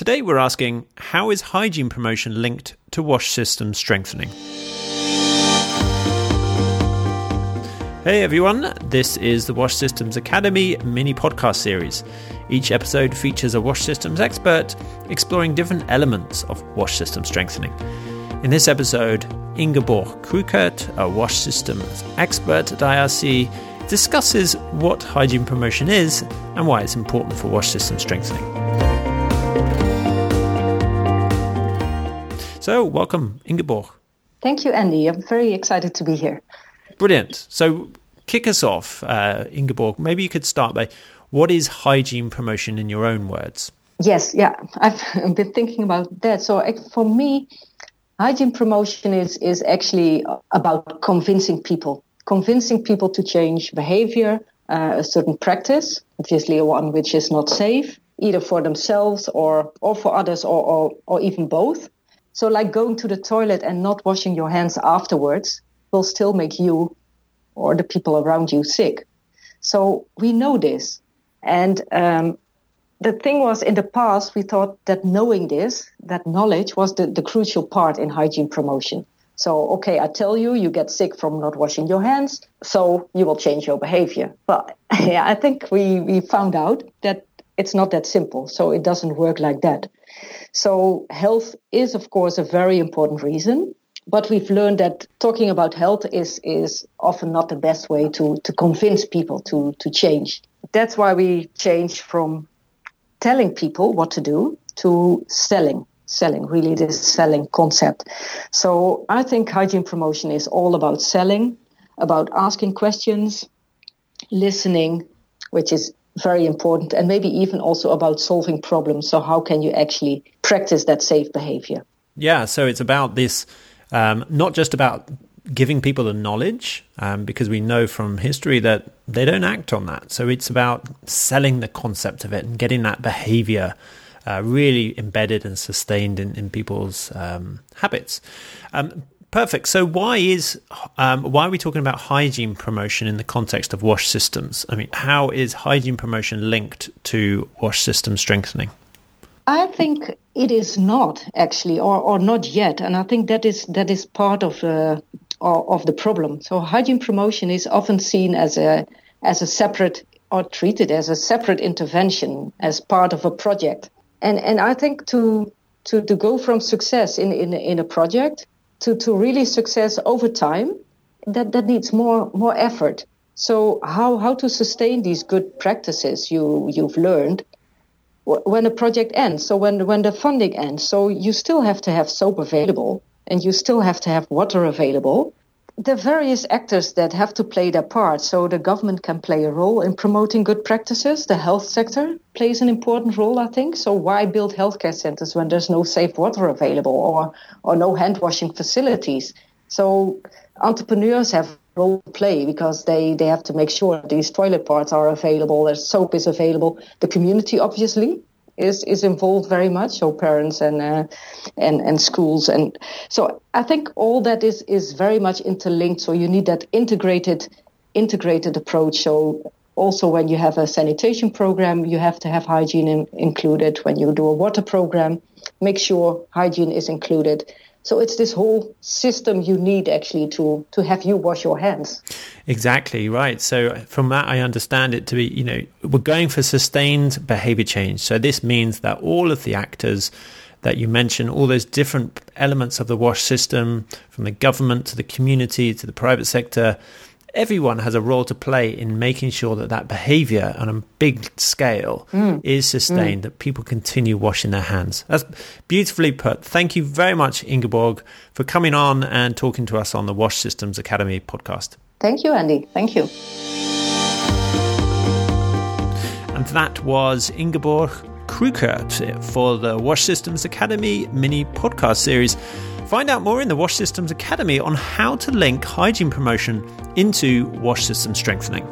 Today we're asking, how is hygiene promotion linked to WASH system strengthening? Hey everyone, this is the WASH Systems Academy mini podcast series. Each episode features a WASH systems expert exploring different elements of WASH system strengthening. In this episode, Ingeborg Krukkert, a WASH systems expert at IRC, discusses what hygiene promotion is and why it's important for WASH system strengthening. So, welcome, Ingeborg. Thank you, Andy. I'm very excited to be here. Brilliant. So, kick us off, Ingeborg. Maybe you could start by, what is hygiene promotion in your own words? Yes, yeah. I've been thinking about that. So, for me, hygiene promotion is actually about convincing people to change behavior, a certain practice, obviously one which is not safe, either for themselves or for others or even both. So like going to the toilet and not washing your hands afterwards will still make you or the people around you sick. So we know this. And the thing was, in the past, we thought that knowing this, that knowledge was the crucial part in hygiene promotion. So, okay, I tell you, you get sick from not washing your hands, so you will change your behavior. But yeah, I think we found out that it's not that simple. So it doesn't work like that. So health is, of course, a very important reason. But we've learned that talking about health is often not the best way to convince people to change. That's why we changed from telling people what to do to selling, really this selling concept. So I think hygiene promotion is all about selling, about asking questions, listening, which is very important, and maybe even also about solving problems. So how can you actually practice that safe behavior? Yeah, so it's about this, not just about giving people the knowledge, because we know from history that they don't act on that. So it's about selling the concept of it and getting that behavior really embedded and sustained in people's habits. Perfect. So why are we talking about hygiene promotion in the context of WASH systems? I mean, how is hygiene promotion linked to WASH system strengthening? I think it is not actually, or not yet, and I think that is part of the problem. So hygiene promotion is often seen as a separate, or treated as a separate intervention, as part of a project. And I think to go from success in a project to really success over time, that needs more effort. So how to sustain these good practices you've learned when a project ends, so when the funding ends. So you still have to have soap available, and you still have to have water available. There are various actors that have to play their part. So the government can play a role in promoting good practices. The health sector plays an important role, I think. So why build healthcare centers when there's no safe water available or no hand-washing facilities? So entrepreneurs have a role to play because they have to make sure these toilet parts are available, their soap is available. The community, obviously, is involved very much, so parents and schools. And so I think all that is very much interlinked, so you need that integrated approach. So also when you have a sanitation program, you have to have hygiene included. When you do a water program, make sure hygiene is included. So it's this whole system you need actually to have you wash your hands. Exactly, right. So from that, I understand it to be, we're going for sustained behavior change. So this means that all of the actors that you mentioned, all those different elements of the WASH system, from the government to the community to the private sector, everyone has a role to play in making sure that behavior on a big scale is sustained, that people continue washing their hands. That's beautifully put. Thank you very much, Ingeborg, for coming on and talking to us on the WASH Systems Academy podcast. Thank you, Andy. Thank you. And that was Ingeborg Krukkert for the WASH Systems Academy mini podcast series. Find out more in the WASH Systems Academy on how to link hygiene promotion into WASH system strengthening.